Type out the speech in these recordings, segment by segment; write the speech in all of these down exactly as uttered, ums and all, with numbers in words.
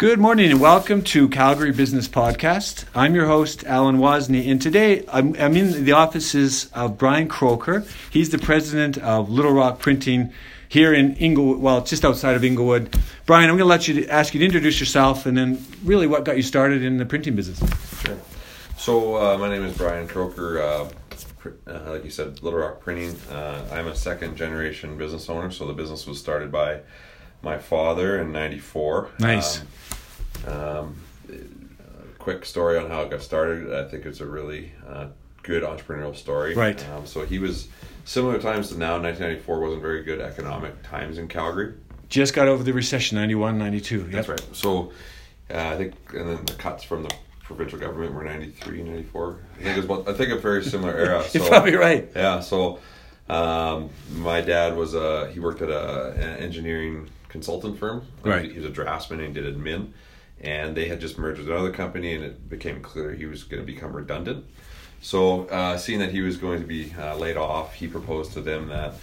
Good morning and welcome to Calgary Business Podcast. I'm your host, Alan Wozney, and today I'm, I'm in the offices of Brian Croker. He's the president of Little Rock Printing here in Inglewood, well, just outside of Inglewood. Brian, I'm going to let you ask you to introduce yourself and then really what got you started in the printing business. Sure. So uh, my name is Brian Croker. Uh, pr- uh, like you said, Little Rock Printing. Uh, I'm a second generation business owner, so the business was started by my father in ninety-four. Nice. Um, Um, a quick story on how it got started. I think it's a really uh, good entrepreneurial story. Right. Um, so he was, similar times to now, nineteen ninety-four wasn't very good economic times in Calgary. Just got over the recession, ninety-one, ninety-two. Yep. That's right. So uh, I think, and then the cuts from the provincial government were ninety-three, ninety-four. I think it was about, I think a very similar era. So, you're probably right. Yeah. So um, my dad was a, he worked at a, an engineering consultant firm. Right. He was a draftsman and did admin. And they had just merged with another company, and it became clear he was going to become redundant. So uh, seeing that he was going to be uh, laid off, he proposed to them that,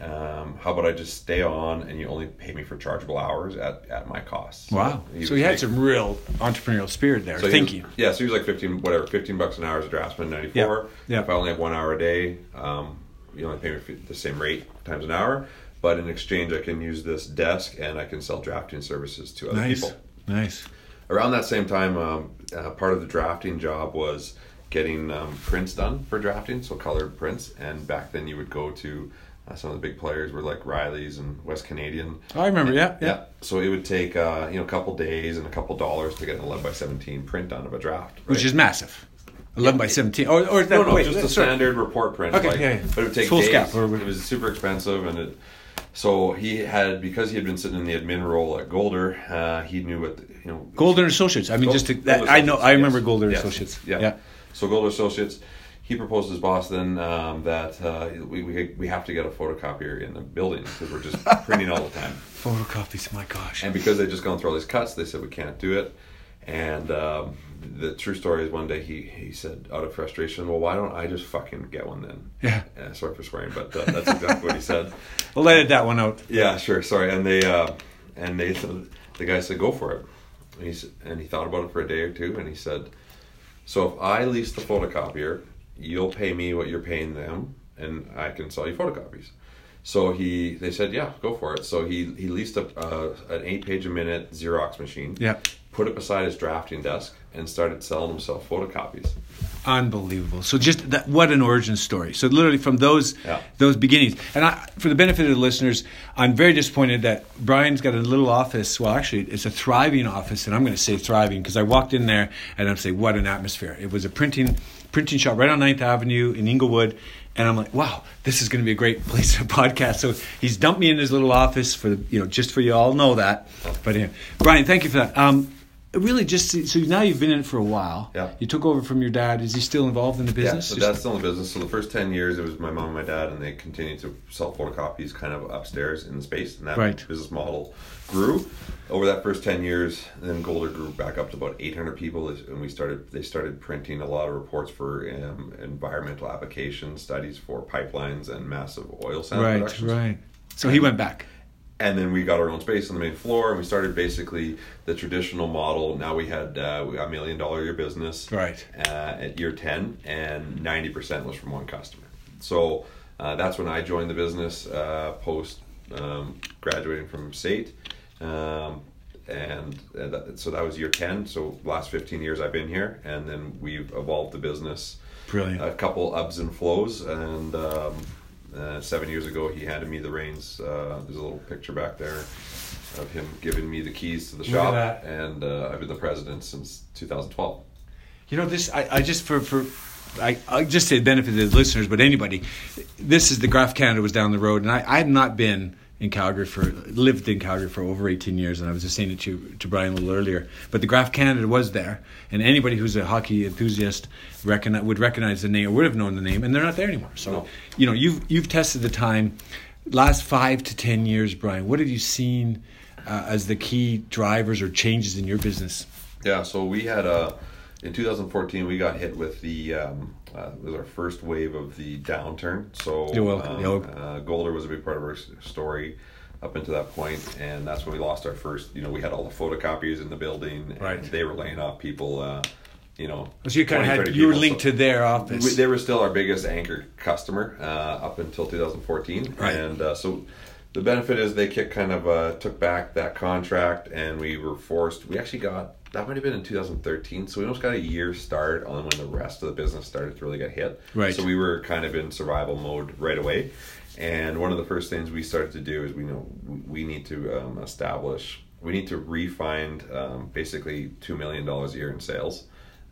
um, how about I just stay on and you only pay me for chargeable hours at, at my cost. So wow. He so he had like, some real entrepreneurial spirit there, so thinking. Was, yeah, so he was like fifteen, whatever, fifteen bucks an hour as a draftsman, ninety-four. Yeah. Yep. If I only have one hour a day, um, you only pay me the same rate times an hour. But in exchange, I can use this desk and I can sell drafting services to other nice. people. Nice. Around that same time, um, uh, part of the drafting job was getting um, prints done for drafting, so colored prints. And back then, you would go to uh, some of the big players were like Riley's and West Canadian. Oh, I remember. And, yeah, yeah, yeah. So it would take uh, you know a couple days and a couple dollars to get an eleven by seventeen print done of a draft, right? Which is massive. eleven by seventeen, or or that, no, no, wait, just a standard sorry. report print. Okay, like, yeah, yeah. But it would take full days. Scap, or... It was super expensive, and it. So he had, because he had been sitting in the admin role at Golder, uh, he knew what, the, you know. Golder Associates. I mean, Gold, just to, that, I know, I remember yes. Golder yes. Associates. Yeah. yeah. So Golder Associates, he proposed to his boss then um, that uh, we, we we have to get a photocopier in the building because we're just printing all the time. Photocopies, my gosh. And because they'd just gone through all these cuts, they said, we can't do it. And um, the true story is one day he, he said out of frustration, well, why don't I just fucking get one then? Yeah. Uh, sorry for swearing, but uh, that's exactly what he said. We'll edit that one out. Yeah, sure. Sorry. And they uh, and they the guy said, go for it. And he, said, and he thought about it for a day or two, and he said, so if I lease the photocopier, you'll pay me what you're paying them, and I can sell you photocopies. So he, they said, yeah, go for it. So he, he leased a, uh, an eight-page-a-minute Xerox machine. Yeah. Put it beside his drafting desk and started selling himself photocopies. Unbelievable. So just that, what an origin story. So literally from those yeah. those beginnings. And I, for the benefit of the listeners, I'm very disappointed that Brian's got a little office. Well, actually, it's a thriving office, and I'm going to say thriving because I walked in there and I'd say, what an atmosphere. It was a printing printing shop right on ninth Avenue in Inglewood. And I'm like, wow, this is going to be a great place for podcast. So he's dumped me in his little office for the, you know, just for you all know that. But anyway, Brian, thank you for that. Um, Really, just so now you've been in it for a while. Yeah. You took over from your dad. Is he still involved in the business? Yeah, so dad's still in the business. So the first ten years, it was my mom and my dad, and they continued to sell photocopies kind of upstairs in the space. And that right. business model grew over that first ten years. Then Golder grew back up to about eight hundred people, and we started. They started printing a lot of reports for um, environmental application studies for pipelines and massive oil sand right, productions. Right, right. So he went back. And then we got our own space on the main floor, and we started basically the traditional model. Now we had uh, we got a million dollar a year business right. uh, at year ten, and ninety percent was from one customer. So uh, that's when I joined the business uh, post um, graduating from SAIT. Um, and uh, that, so that was year ten. So last fifteen years I've been here, and then we've evolved the business. Brilliant. A couple ups and flows, and... Um, Uh, seven years ago, he handed me the reins. Uh, there's a little picture back there of him giving me the keys to the shop, and uh, I've been the president since two thousand twelve. You know, this I, I just for for I I just say benefit to the listeners, but anybody, this is the Graph Canada was down the road, and I I had not been in Calgary for lived in Calgary for over eighteen years, and I was just saying it to to Brian a little earlier. But the Graph Canada was there, and anybody who's a hockey enthusiast recognize, would recognize the name or would have known the name, and they're not there anymore. So, no. you know, you've you've tested the time, last five to ten years, Brian. What have you seen uh, as the key drivers or changes in your business? Yeah, so we had a in two thousand fourteen we got hit with the um, uh, it was our first wave of the downturn. So um, uh, Golder was a big part of our story. up until that point, and that's when we lost our first, you know, we had all the photocopiers in the building, and right. they were laying off people, uh, you know. So you kind of had, you were linked so to their office. We, they were still our biggest anchor customer uh, up until two thousand fourteen. Right. And uh, so the benefit is they kick kind of uh, took back that contract, and we were forced, we actually got, that might have been in two thousand thirteen, so we almost got a year start on when the rest of the business started to really get hit. Right. So we were kind of in survival mode right away. And one of the first things we started to do is we know we need to um, establish, we need to refind um, basically two million dollars a year in sales.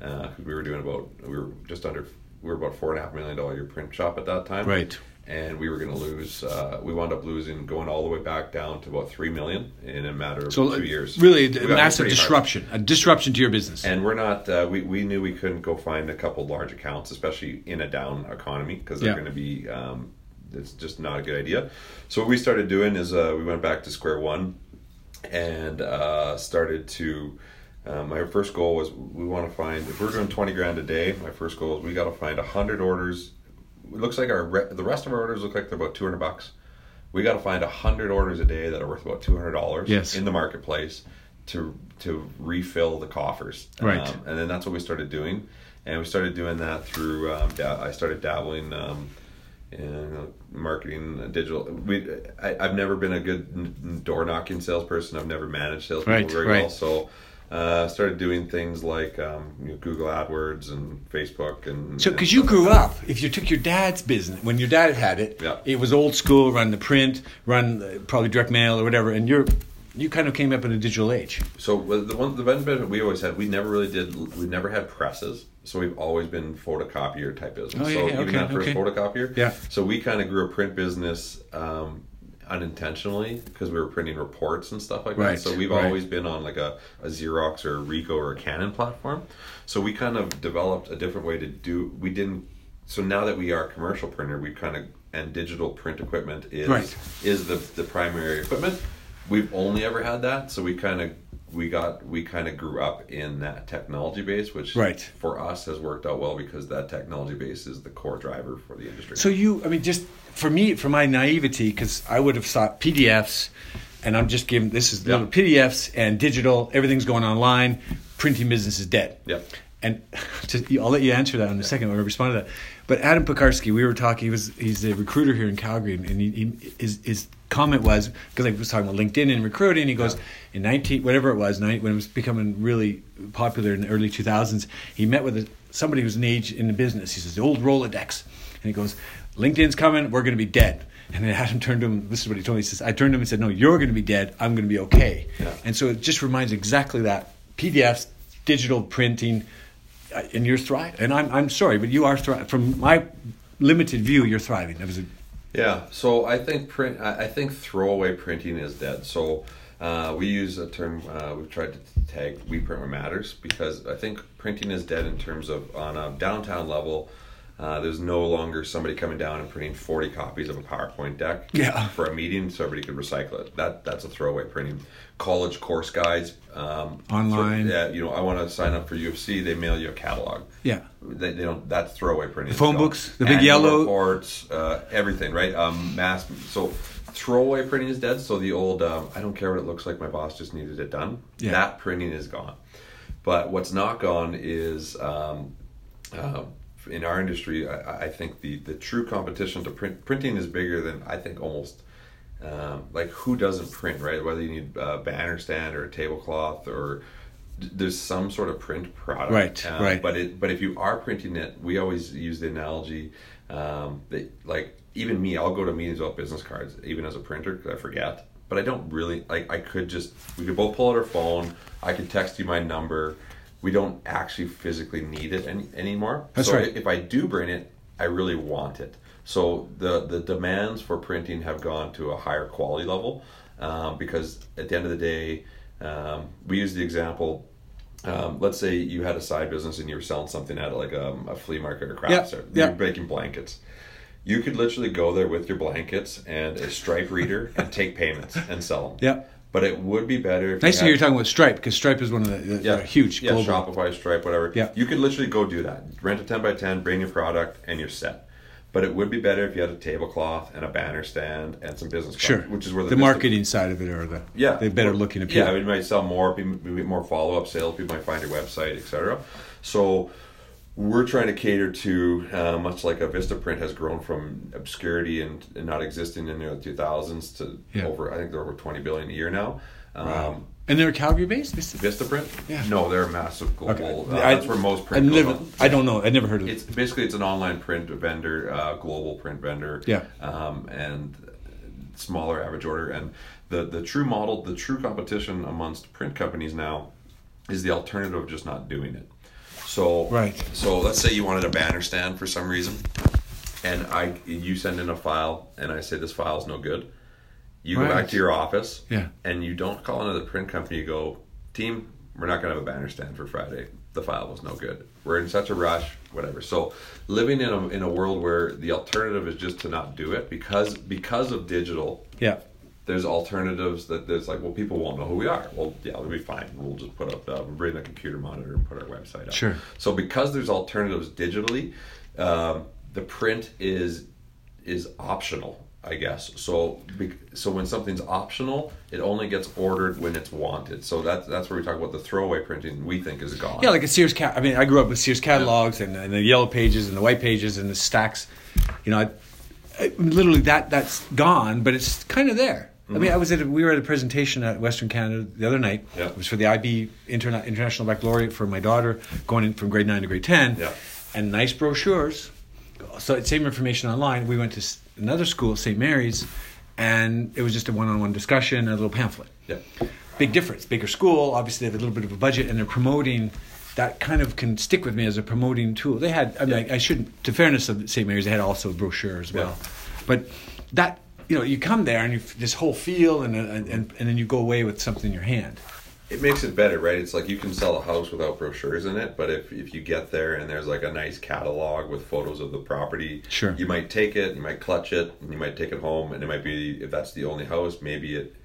Uh, we were doing about, we were just under, we were about four point five million dollars a year print shop at that time. Right. And we were going to lose, uh, we wound up losing, going all the way back down to about three million dollars in a matter of so two years. Really, a massive disruption, hard. a disruption to your business. And we're not, uh, we, we knew we couldn't go find a couple large accounts, especially in a down economy, because they're yeah. going to be, um, it's just not a good idea. So what we started doing is uh, we went back to square one and uh, started to, um, my first goal was we want to find, if we're doing twenty grand a day, my first goal is we got to find one hundred orders. It looks like our re- the rest of our orders look like they're about two hundred bucks. We got to find one hundred orders a day that are worth about two hundred dollars yes. in the marketplace to to refill the coffers. Right. Um, and then that's what we started doing. And we started doing that through, um, da- I started dabbling um, in marketing, uh, digital. We, I, I've never been a good n- door knocking salesperson. I've never managed salespeople right, very right. well. So I uh, started doing things like um, you know, Google AdWords and Facebook. And so because you grew up, if you took your dad's business, when your dad had it, yeah. it was old school, run the print, run the, probably direct mail or whatever, and you're you kind of came up in a digital age. So the one the benefit we always had, we never really did, we never had presses. So we've always been photocopier type business. Oh, yeah, so yeah, even okay, after okay. a photocopier. Yeah. So we kind of grew a print business um, unintentionally because we were printing reports and stuff like right, that. So we've right. always been on like a, a Xerox or a Ricoh or a Canon platform. So we kind of developed a different way to do, we didn't, so now that we are a commercial printer, we kind of, and digital print equipment is right. is the, the primary equipment. We've only ever had that. So we kind of, we got we kind of grew up in that technology base, which right. for us has worked out well because that technology base is the core driver for the industry. So you, I mean, just for me, for my naivety, because I would have thought P D Fs, and I'm just giving, this is little yep. P D Fs and digital, everything's going online, printing business is dead. Yep. And to, I'll let you answer that in a second. I'll respond to that. But Adam Pekarski, we were talking, he was he's a recruiter here in Calgary, and he, he, his, his comment was, because I was talking about LinkedIn and recruiting, he goes, yeah. in nineteen whatever it was, when it was becoming really popular in the early two thousands, he met with a, somebody who was an age in the business. He says, the old Rolodex. And he goes, LinkedIn's coming, we're going to be dead. And then Adam turned to him, this is what he told me, he says, I turned to him and said, no, you're going to be dead, I'm going to be okay. Yeah. And so it just reminds exactly that. P D Fs, digital printing, and you're thriving. And I'm I'm sorry, but you are thriving. From my limited view, you're thriving. That was a- yeah. So I think print. I think throwaway printing is dead. So uh, we use a term. Uh, we've tried to tag "We Print What Matters" because I think printing is dead in terms of on a downtown level. Uh, there's no longer somebody coming down and printing forty copies of a PowerPoint deck yeah. for a meeting so everybody could recycle it. That that's a throwaway printing. College course guides. Um, Online. So, yeah, you know, I want to sign up for U of C. They mail you a catalog. Yeah. They, they don't. That's throwaway printing. The phone books, the big annual yellow reports, uh, everything. Right. Um, mass. So. Throwaway printing is dead. So the old um, I don't care what it looks like. My boss just needed it done. Yeah. That printing is gone. But what's not gone is. Um, uh, In our industry, I, I think the, the true competition to print printing is bigger than I think almost um, like who doesn't print, right? Whether you need a banner stand or a tablecloth or there's some sort of print product, right? Um, right. But it but if you are printing it, we always use the analogy um, that like even me, I'll go to meetings without business cards, even as a printer, because I forget. But I don't really like. I could just we could both pull out our phone. I could text you my number. We don't actually physically need it any, anymore. That's so right. If I do bring it, I really want it. So the, the demands for printing have gone to a higher quality level um, because at the end of the day, um, we use the example, um, let's say you had a side business and you were selling something at like a, a flea market or craft yep. store. You're yep. making blankets. You could literally go there with your blankets and a Stripe reader and take payments and sell them. Yep. But it would be better. If nice to hear you're talking about Stripe because Stripe is one of the, the yeah, huge yeah, global. Shopify, Stripe, whatever. Yeah. You could literally go do that. Rent a ten by ten, bring your product, and you're set. But it would be better if you had a tablecloth and a banner stand and some business cards. Sure. Which is where the, the marketing side of it are the yeah, the better looking appeal. Yeah, we might sell more, maybe more follow up sales. People might find your website, et cetera. So we're trying to cater to uh, much like a Vistaprint has grown from obscurity and, and not existing in the two thousands to yeah. over. I think they're over twenty billion a year now. Um, wow. And they're Calgary based? Vistaprint? Yeah. No, they're massive global. Okay. Uh, that's I, where most print goes never, I don't know. I never heard of it. It's, basically, it's an online print vendor, uh, global print vendor. Yeah. Um, and smaller average order. And the, the true model, the true competition amongst print companies now is the alternative of just not doing it. So, right. So let's say you wanted a banner stand for some reason. And I, you send in a file and I say this file's no good. You right. go back to your office, yeah. and you don't call another print company. You go, team, we're not going to have a banner stand for Friday. The file was no good. We're in such a rush, whatever. So living in a in a world where the alternative is just to not do it because because of digital. Yeah. There's alternatives that there's like, well, people won't know who we are. Well, yeah, we'll be fine. We'll just put up, uh, bring a computer monitor and put our website up. Sure. So because there's alternatives digitally, um, the print is is optional. I guess so. So when something's optional, it only gets ordered when it's wanted. So that's that's where we talk about the throwaway printing. We think is gone. Yeah, like a Sears. Ca- I mean, I grew up with Sears catalogs yeah. and, and the yellow pages and the white pages and the stacks. You know, I, I, literally that that's gone, but it's kind of there. Mm-hmm. I mean, I was at a, we were at a presentation at Western Canada the other night. Yeah. It was for the I B Interna- International Baccalaureate for my daughter going in from grade nine to grade ten. Yeah. And nice brochures. So it's same information online. We went to another school, Saint Mary's, and it was just a one-on-one discussion and a little pamphlet. Yeah. Big difference. Bigger school, obviously they have a little bit of a budget, and they're promoting, that kind of can stick with me as a promoting tool. They had, I mean, yeah. I, I shouldn't, to fairness of Saint Mary's, they had also a brochure as well. Yeah. But that, you know, you come there and you this whole feel, and, and, and, and then you go away with something in your hand. It makes it better, right? It's like you can sell a house without brochures in it, but if, if you get there and there's like a nice catalog with photos of the property, sure. you might take it, you might clutch it, and you might take it home, and it might be, if that's the only house, maybe it,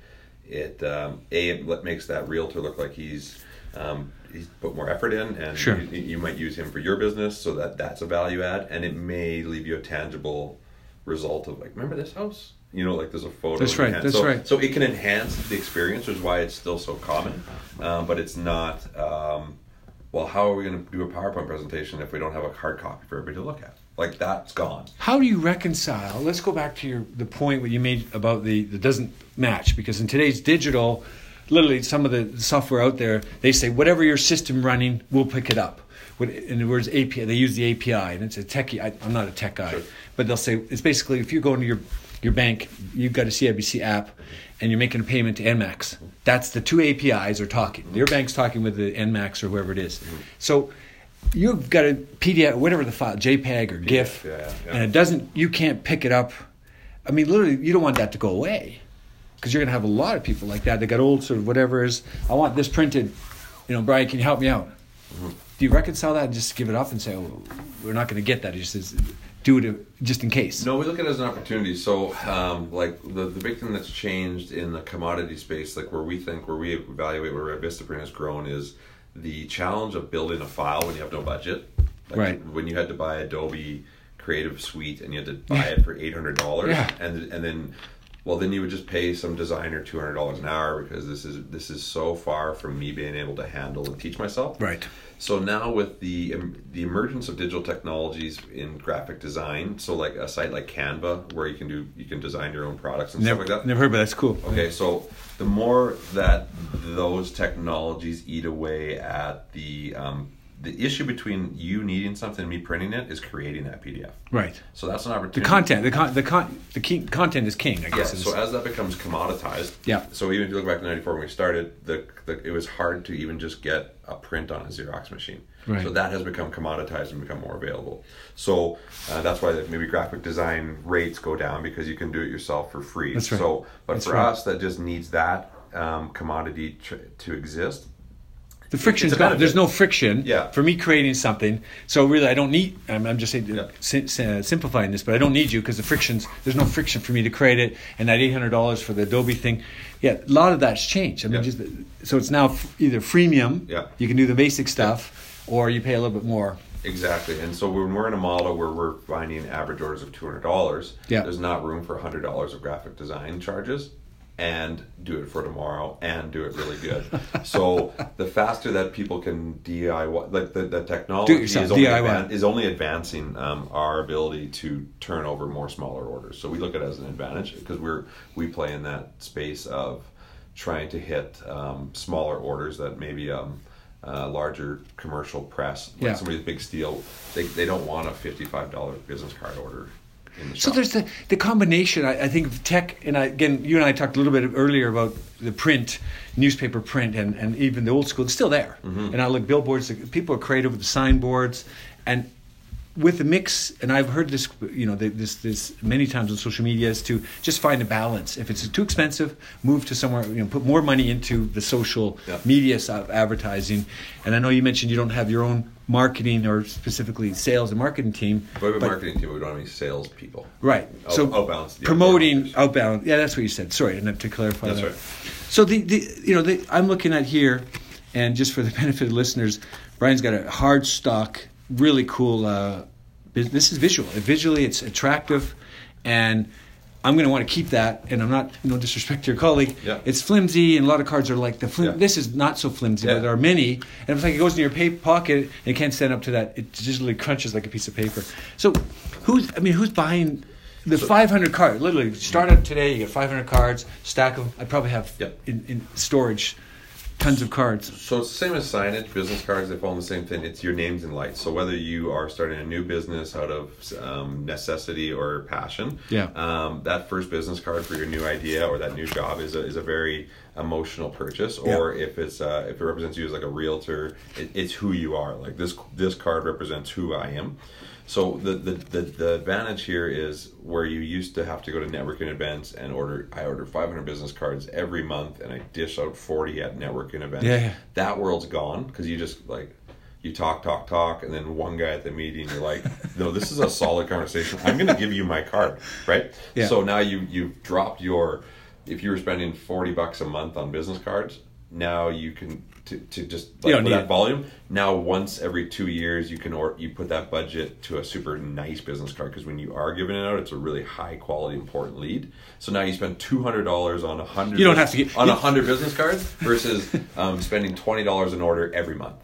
it um, A, it makes that realtor look like he's um, he's put more effort in, and sure. you, you might use him for your business, so that that's a value add, and it may leave you a tangible result of like, remember this house? You know, like there's a photo. That's right. That's so, right. So it can enhance the experience, which is why it's still so common. Um, but it's not. Um, well, how are we going to do a PowerPoint presentation if we don't have a hard copy for everybody to look at? Like that's gone. How do you reconcile? Let's go back to your the point what you made about the that doesn't match, because in today's digital, literally some of the software out there, they say whatever your system running, we'll pick it up. In other words, A P I. They use the A P I, and it's a techie. I, I'm not a tech guy, sure. but they'll say it's basically if you go into your your bank, you've got a C I B C app, and you're making a payment to N MAX. That's the two A P Is are talking. Your bank's talking with the N MAX or whoever it is. So you've got a P D F, whatever the file, JPEG or GIF, yeah, yeah, yeah. and it doesn't. You can't pick it up. I mean, literally, you don't want that to go away, because you're going to have a lot of people like that. They got old sort of whatever is. I want this printed. You know, Brian, can you help me out? Mm-hmm. Do you reconcile that and just give it up and say, oh, we're not going to get that? It just is. Do it just in case. No, we look at it as an opportunity. So, um, like the, the big thing that's changed in the commodity space, like where we think, where we evaluate, where Vistaprint has grown, is the challenge of building a file when you have no budget. Like right. When you had to buy Adobe Creative Suite and you had to buy yeah. it for eight hundred dollars, yeah. and and then, well, then you would just pay some designer two hundred dollars an hour, because this is this is so far from me being able to handle and teach myself. Right. So now with the um, the emergence of digital technologies in graphic design, so like a site like Canva, where you can do you can design your own products and never, stuff like that. Never heard, but that's cool. Okay, yeah. So the more that those technologies eat away at the um, the issue between you needing something and me printing it is creating that P D F. Right. So that's an opportunity. The content, the con- the con- the key, content is king, I guess. Yeah, so as that becomes commoditized. Yeah. So even if you look back to ninety-four when we started, the, the it was hard to even just get a print on a Xerox machine. Right. So that has become commoditized and become more available. So uh, that's why maybe graphic design rates go down, because you can do it yourself for free. That's right. So, but that's for right. us, that just needs that um, commodity tr- to exist. The friction's gone. There's no friction yeah. for me creating something. So really, I don't need. I'm, I'm just saying, yeah. si- uh, simplifying this, but I don't need you, because the friction's there's no friction for me to create it. And that eight hundred dollars for the Adobe thing, yeah, a lot of that's changed. I mean, yeah. just so it's now f- either freemium. Yeah. You can do the basic stuff, yeah. or you pay a little bit more. Exactly. And so when we're in a model where we're finding average orders of two hundred dollars, yeah. there's not room for one hundred dollars of graphic design charges and do it for tomorrow and do it really good. So the faster that people can D I Y, like the, the technology do it yourself, is, only advan- is only advancing um, our ability to turn over more smaller orders. So we look at it as an advantage because we're we play in that space of trying to hit um, smaller orders that maybe... Um, Uh, larger commercial press, like yeah. somebody's big steel, they they don't want a fifty-five dollars business card order in the shop. So there's the, the combination, I, I think, of tech, and I, again, you and I talked a little bit earlier about the print, newspaper print, and, and even the old school, it's still there. Mm-hmm. And I look, billboards, people are creative with the signboards, and with the mix, and I've heard this, you know, this this many times on social media, is to just find a balance. If it's too expensive, move to somewhere, you know, put more money into the social yeah. media side of advertising. And I know you mentioned you don't have your own marketing or specifically sales and marketing team. We have a marketing team, but we don't have any sales people. Right. Out, so outbound, yeah, promoting outbound. Yeah, that's what you said. Sorry, I didn't have to clarify that's that. That's right. So the, the you know the, I'm looking at here, and just for the benefit of listeners, Brian's got a hard stock. Really cool. Uh, this is visual. Visually, it's attractive, and I'm going to want to keep that. And I'm not, no disrespect to your colleague. Yeah. It's flimsy, and a lot of cards are like the. Flim- yeah. This is not so flimsy, yeah. but there are many. And it's like it goes in your pay- pocket, and it can't stand up to that. It digitally crunches like a piece of paper. So, who's? I mean, who's buying the so, five hundred cards? Literally, start out today. You get five hundred cards, stack them. I probably have yeah. in, in storage. Tons of cards. So it's the same as signage, business cards, they fall in the same thing. It's your names and lights. So whether you are starting a new business out of um, necessity or passion, yeah. um, that first business card for your new idea or that new job is a, is a very emotional purchase. Or yeah. if it's uh, if it represents you as like a realtor, it, it's who you are. Like this this card represents who I am. So the, the, the, the advantage here is where you used to have to go to networking events and order, I order five hundred business cards every month and I dish out forty at networking events. Yeah, yeah. That world's gone because you just like, you talk, talk, talk, and then one guy at the meeting, you're like, no, this is a solid conversation. I'm going to give you my card, right? Yeah. So now you, you've dropped your, if you were spending forty bucks a month on business cards, now you can... To, to just like for that it. volume. Now once every two years you can or you put that budget to a super nice business card because when you are giving it out, it's a really high quality important lead. So now you spend two hundred dollars on a hundred. You don't have to get on a hundred business cards versus um, spending twenty dollars an order every month.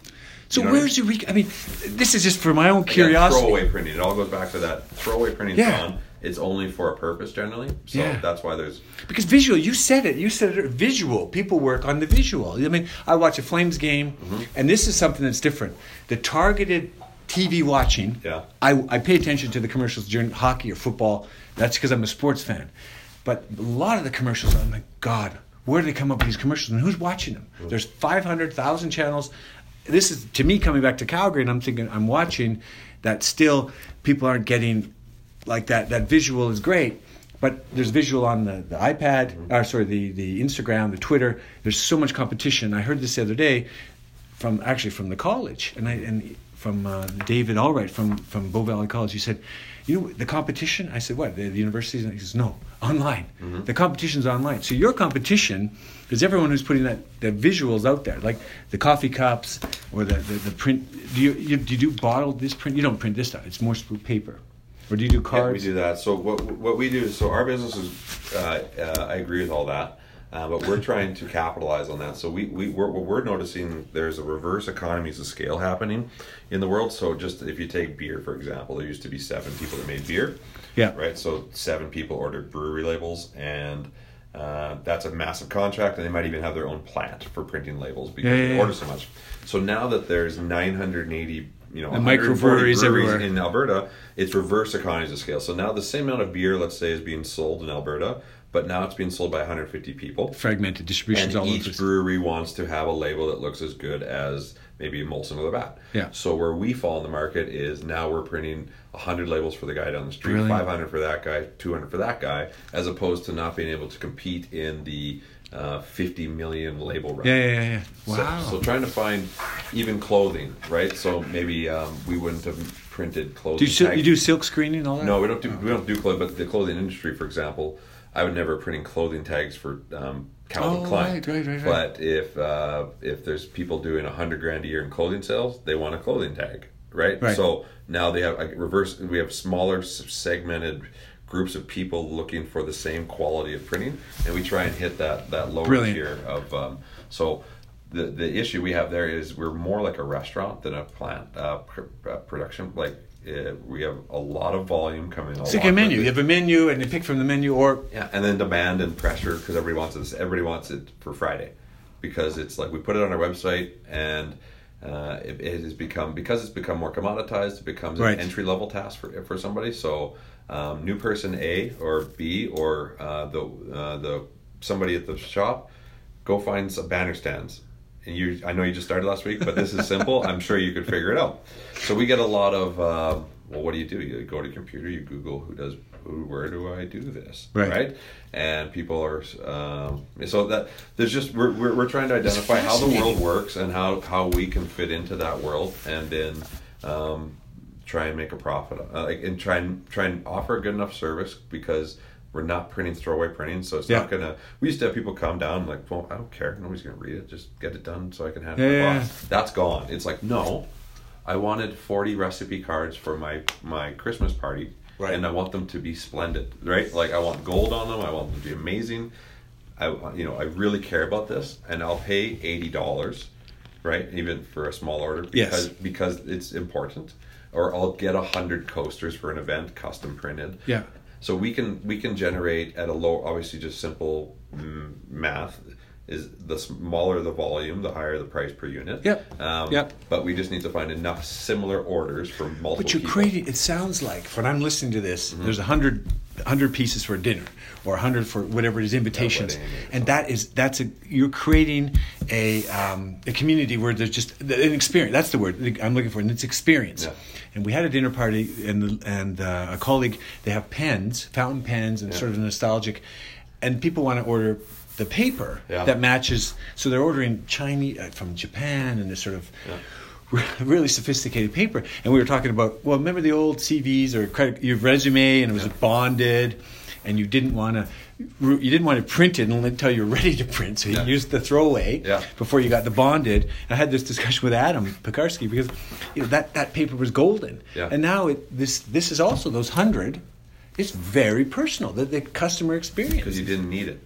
So you know where's your I mean? week? I mean, this is just for my own curiosity. Again, throwaway printing. It all goes back to that throwaway printing. Yeah. Song. It's only for a purpose generally, so yeah. that's why there's... Because visual, you said it, you said it, visual. People work on the visual. I mean, I watch a Flames game, mm-hmm. and this is something that's different. The targeted T V watching, yeah. I, I pay attention to the commercials during hockey or football. That's because I'm a sports fan. But a lot of the commercials, I'm like, God, where do they come up with these commercials, and who's watching them? Mm-hmm. There's five hundred thousand channels. This is, to me, coming back to Calgary, and I'm thinking, I'm watching that still people aren't getting... Like that, that visual is great, but there's visual on the, the iPad, or sorry, the, the Instagram, the Twitter. There's so much competition. I heard this the other day from actually from the college and I, and from uh, David Allwright from, from Bow Valley College. He said, you know, the competition, I said, what, the, the universities? And he says, no, online. Mm-hmm. The competition's online. So your competition is everyone who's putting that, the visuals out there, like the coffee cups or the, the, the print. Do you, you, do you do bottled this print? You don't print this stuff. It's more paper. Or do you do cards? Yeah, we do that. So what what we do, so our business is, uh, uh, I agree with all that, uh, but we're trying to capitalize on that. So we, we, we're, we're noticing there's a reverse economies of scale happening in the world. So just if you take beer, for example, there used to be seven people that made beer. Yeah. Right? So seven people ordered brewery labels, and uh, that's a massive contract, and they might even have their own plant for printing labels because yeah, yeah, they yeah. order so much. So now that there's nine hundred eighty you know, microbreweries everywhere in Alberta, it's reverse economies of scale. So now the same amount of beer, let's say, is being sold in Alberta, but now it's being sold by one hundred fifty people. Fragmented distributions. And all each brewery wants to have a label that looks as good as maybe Molson or Labatt. Yeah. So where we fall in the market is now we're printing one hundred labels for the guy down the street, really? five hundred for that guy, two hundred for that guy, as opposed to not being able to compete in the Uh, fifty million label run. Yeah, yeah, yeah. Wow. So, so trying to find even clothing, right? So maybe um, we wouldn't have printed clothing. Do you, sil- you do silk screening and all that? No, we don't do, oh. we don't do clothing, but the clothing industry, for example, I would never print clothing tags for um, Calvin oh, Klein. Right, right, right, right. But if, uh, if there's people doing one hundred grand a year in clothing sales, they want a clothing tag. right? Right. So now they have like reverse. We have smaller segmented groups of people looking for the same quality of printing, and we try and hit that that lower Brilliant. tier of um, so. The the issue we have there is we're more like a restaurant than a plant uh, pr- uh, production. Like uh, we have a lot of volume coming. It's like a menu. You have a menu, and you pick from the menu, or yeah, and then demand and pressure because everybody wants this. Everybody wants it for Friday, because it's like we put it on our website, and uh, it, it has become because it's become more commoditized. It becomes right. an entry level task for for somebody. So um, new person A or B or uh, the uh, the somebody at the shop, go find some banner stands. And you, I know you just started last week, but this is simple. I'm sure you could figure it out. So we get a lot of, uh, well, what do you do? You go to your computer, you Google who does, who, where do I do this, right? right? And people are, um, so that there's just we're we're, we're trying to identify how the world works and how, how we can fit into that world, and then um, try and make a profit, uh, and try and try and offer a good enough service because. We're not printing throwaway printing, so it's yeah. not gonna. We used to have people come down like, "Well, I don't care. Nobody's gonna read it. Just get it done, so I can have it." Yeah, yeah. That's gone. It's like, no, I wanted forty recipe cards for my my Christmas party, right. and I want them to be splendid, right? Like I want gold on them. I want them to be amazing. I, you know, I really care about this, and I'll pay eighty dollars, right? Even for a small order, because yes. because it's important. Or I'll get a hundred coasters for an event, custom printed. Yeah. So we can we can generate at a low, obviously just simple math is the smaller the volume, the higher the price per unit. Yep. Um, yep. But we just need to find enough similar orders for multiple. But you're creating. It sounds like when I'm listening to this, mm-hmm. there's a hundred hundred pieces for dinner, or a hundred for whatever it is, invitations, and that is that's a you're creating a um, a community where there's just an experience. That's the word I'm looking for, and it's experience. Yeah. And we had a dinner party, and the, and uh, a colleague, they have pens, fountain pens, and yeah. sort of nostalgic, and people want to order the paper yeah. that matches. So they're ordering Chinese uh, from Japan, and this sort of yeah. re- really sophisticated paper. And we were talking about, well, remember the old C Vs or credit, your resume, and it was yeah. bonded, and you didn't want to. You didn't want to print it until you were ready to print, so you yeah. used the throwaway yeah. before you got the bonded. And I had this discussion with Adam Pekarski because you know, that, that paper was golden, yeah. and now it, this this is also those hundred. It's very personal, the, the customer experience. Because you didn't need it,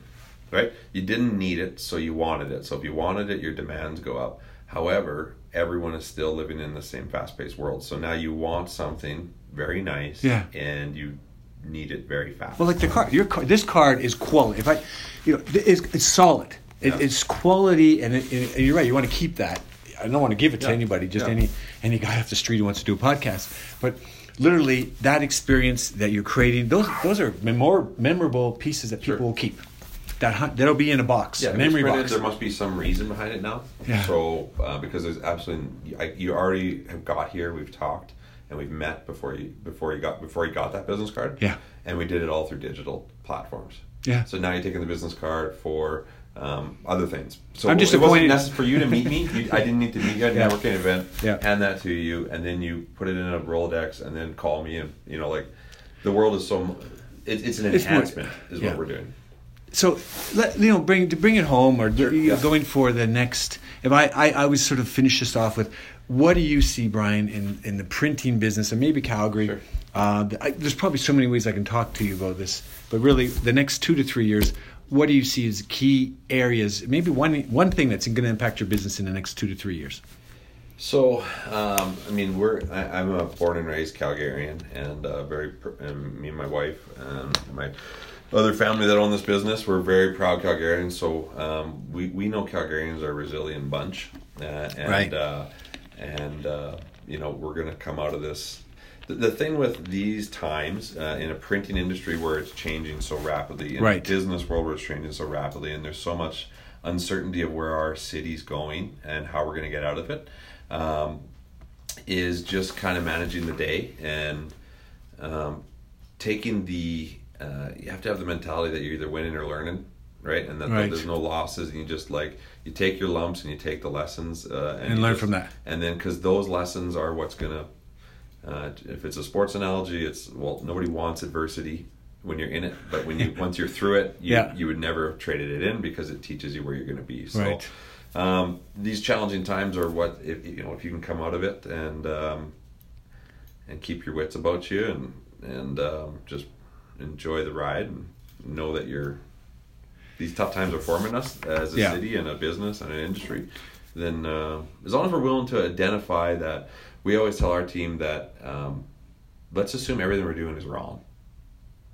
right? You didn't need it, so you wanted it. So if you wanted it, your demands go up. However, everyone is still living in the same fast-paced world, so now you want something very nice, yeah. and you. Need it very fast. Well, like the card, your card, this card is quality. If I, you know, it's, it's solid. It, yeah. It's quality, and, it, and you're right. You want to keep that. I don't want to give it to yeah. anybody. Just yeah. any any guy off the street who wants to do a podcast. But literally, that experience that you're creating, those those are memor- memorable pieces that people sure. will keep. That that'll be in a box, yeah, a memory box. It, there must be some reason behind it now. Yeah. So uh, because there's absolutely, I, you already have got here. We've talked. And we've met before you before you got before you got that business card. Yeah. And we did it all through digital platforms. Yeah. So now you're taking the business card for um, other things. So I'm just it wasn't necessary for you to meet me. You, I didn't need to meet you at a yeah. networking event. Yeah. Hand that to you, and then you put it in a Rolodex, and then call me, and you know, like, the world is so it, it's an enhancement it's more, is yeah. what we're doing. So let you know bring to bring it home, or sure. yeah. going for the next. If I I always sort of finish this off with. What do you see, Brian, in, in the printing business, and maybe Calgary? Sure. Uh, I, there's probably so many ways I can talk to you about this, but really, the next two to three years, what do you see as key areas? Maybe one one thing that's going to impact your business in the next two to three years. So, um, I mean, we're I, I'm a born and raised Calgarian, and uh, very and me and my wife and my other family that own this business, we're very proud Calgarians. So um, we we know Calgarians are a resilient bunch, uh, and. Right. Uh, And, uh, you know, we're going to come out of this. The, the thing with these times uh, in a printing industry where it's changing so rapidly, in right. the business world where it's changing so rapidly, and there's so much uncertainty of where our city's going and how we're going to get out of it, um, is just kind of managing the day and um, taking the, uh, you have to have the mentality that you're either winning or learning. Right, and that, right. that there's no losses, and you just like you take your lumps and you take the lessons uh, and, and learn just, from that. And then, because those lessons are what's gonna. Uh, if it's a sports analogy, it's well, nobody wants adversity when you're in it, but when you once you're through it, you yeah. you would never have traded it in because it teaches you where you're gonna be. So, right. um, these challenging times are what if, you know if you can come out of it and um, and keep your wits about you, and and um, just enjoy the ride, and know that you're these tough times are forming us as a yeah. city and a business and an industry. Then uh, as long as we're willing to identify that, we always tell our team that um, let's assume everything we're doing is wrong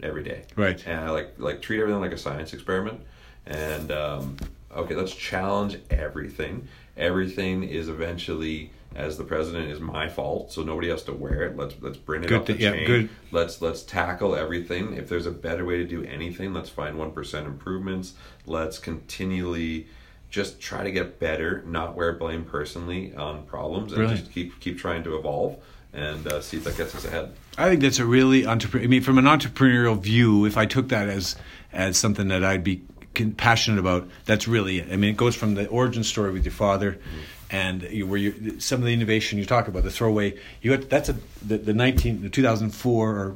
every day. Right. And I like like treat everything like a science experiment. And um, okay, let's challenge everything. Everything is eventually, as the president, is my fault, so nobody has to wear it. Let's let's bring it good up the to, chain. Yeah, good. Let's let's tackle everything. If there's a better way to do anything, let's find one percent improvements. Let's continually just try to get better, not wear blame personally on problems, and Brilliant. just keep keep trying to evolve and uh, see if that gets us ahead. I think that's a really entrepreneur. I mean, from an entrepreneurial view, if I took that as as something that I'd be passionate about, that's really it. I mean, it goes from the origin story with your father, mm-hmm. and you, where you some of the innovation you talk about, the throwaway. You got that's a the the nineteen the two thousand four or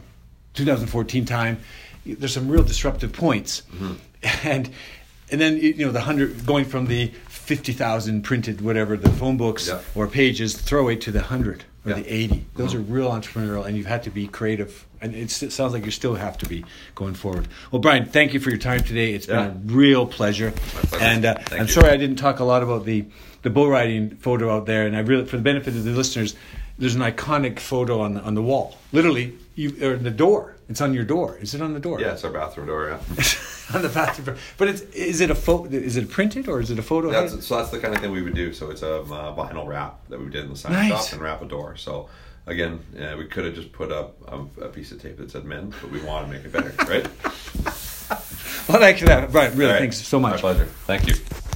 two thousand fourteen time. There's some real disruptive points, mm-hmm. and and then you know the hundred going from the fifty thousand printed whatever the phone books yeah. or pages throwaway to the hundred or yeah. the eighty. Those mm-hmm. are real entrepreneurial, and you've had to be creative. And it's, it sounds like you still have to be going forward. Well, Brian, thank you for your time today. It's yeah. been a real pleasure. And uh, I'm you. sorry I didn't talk a lot about the, the bull riding photo out there. And I really, for the benefit of the listeners, there's an iconic photo on the, on the wall. Literally, you or the door. It's on your door. Is it on the door? Yeah, it's our bathroom door. Yeah, on the bathroom door. But it's, is it a photo? Fo- is it printed or is it a photo? That's, so that's the kind of thing we would do. So it's a uh, vinyl wrap that we did in the sign nice. shop and wrap a door. So. Again, uh, we could have just put up um, a piece of tape that said men, but we want to make it better, right? Well, thank you, Brian. Really, right. Thanks so much. My pleasure. Thank you.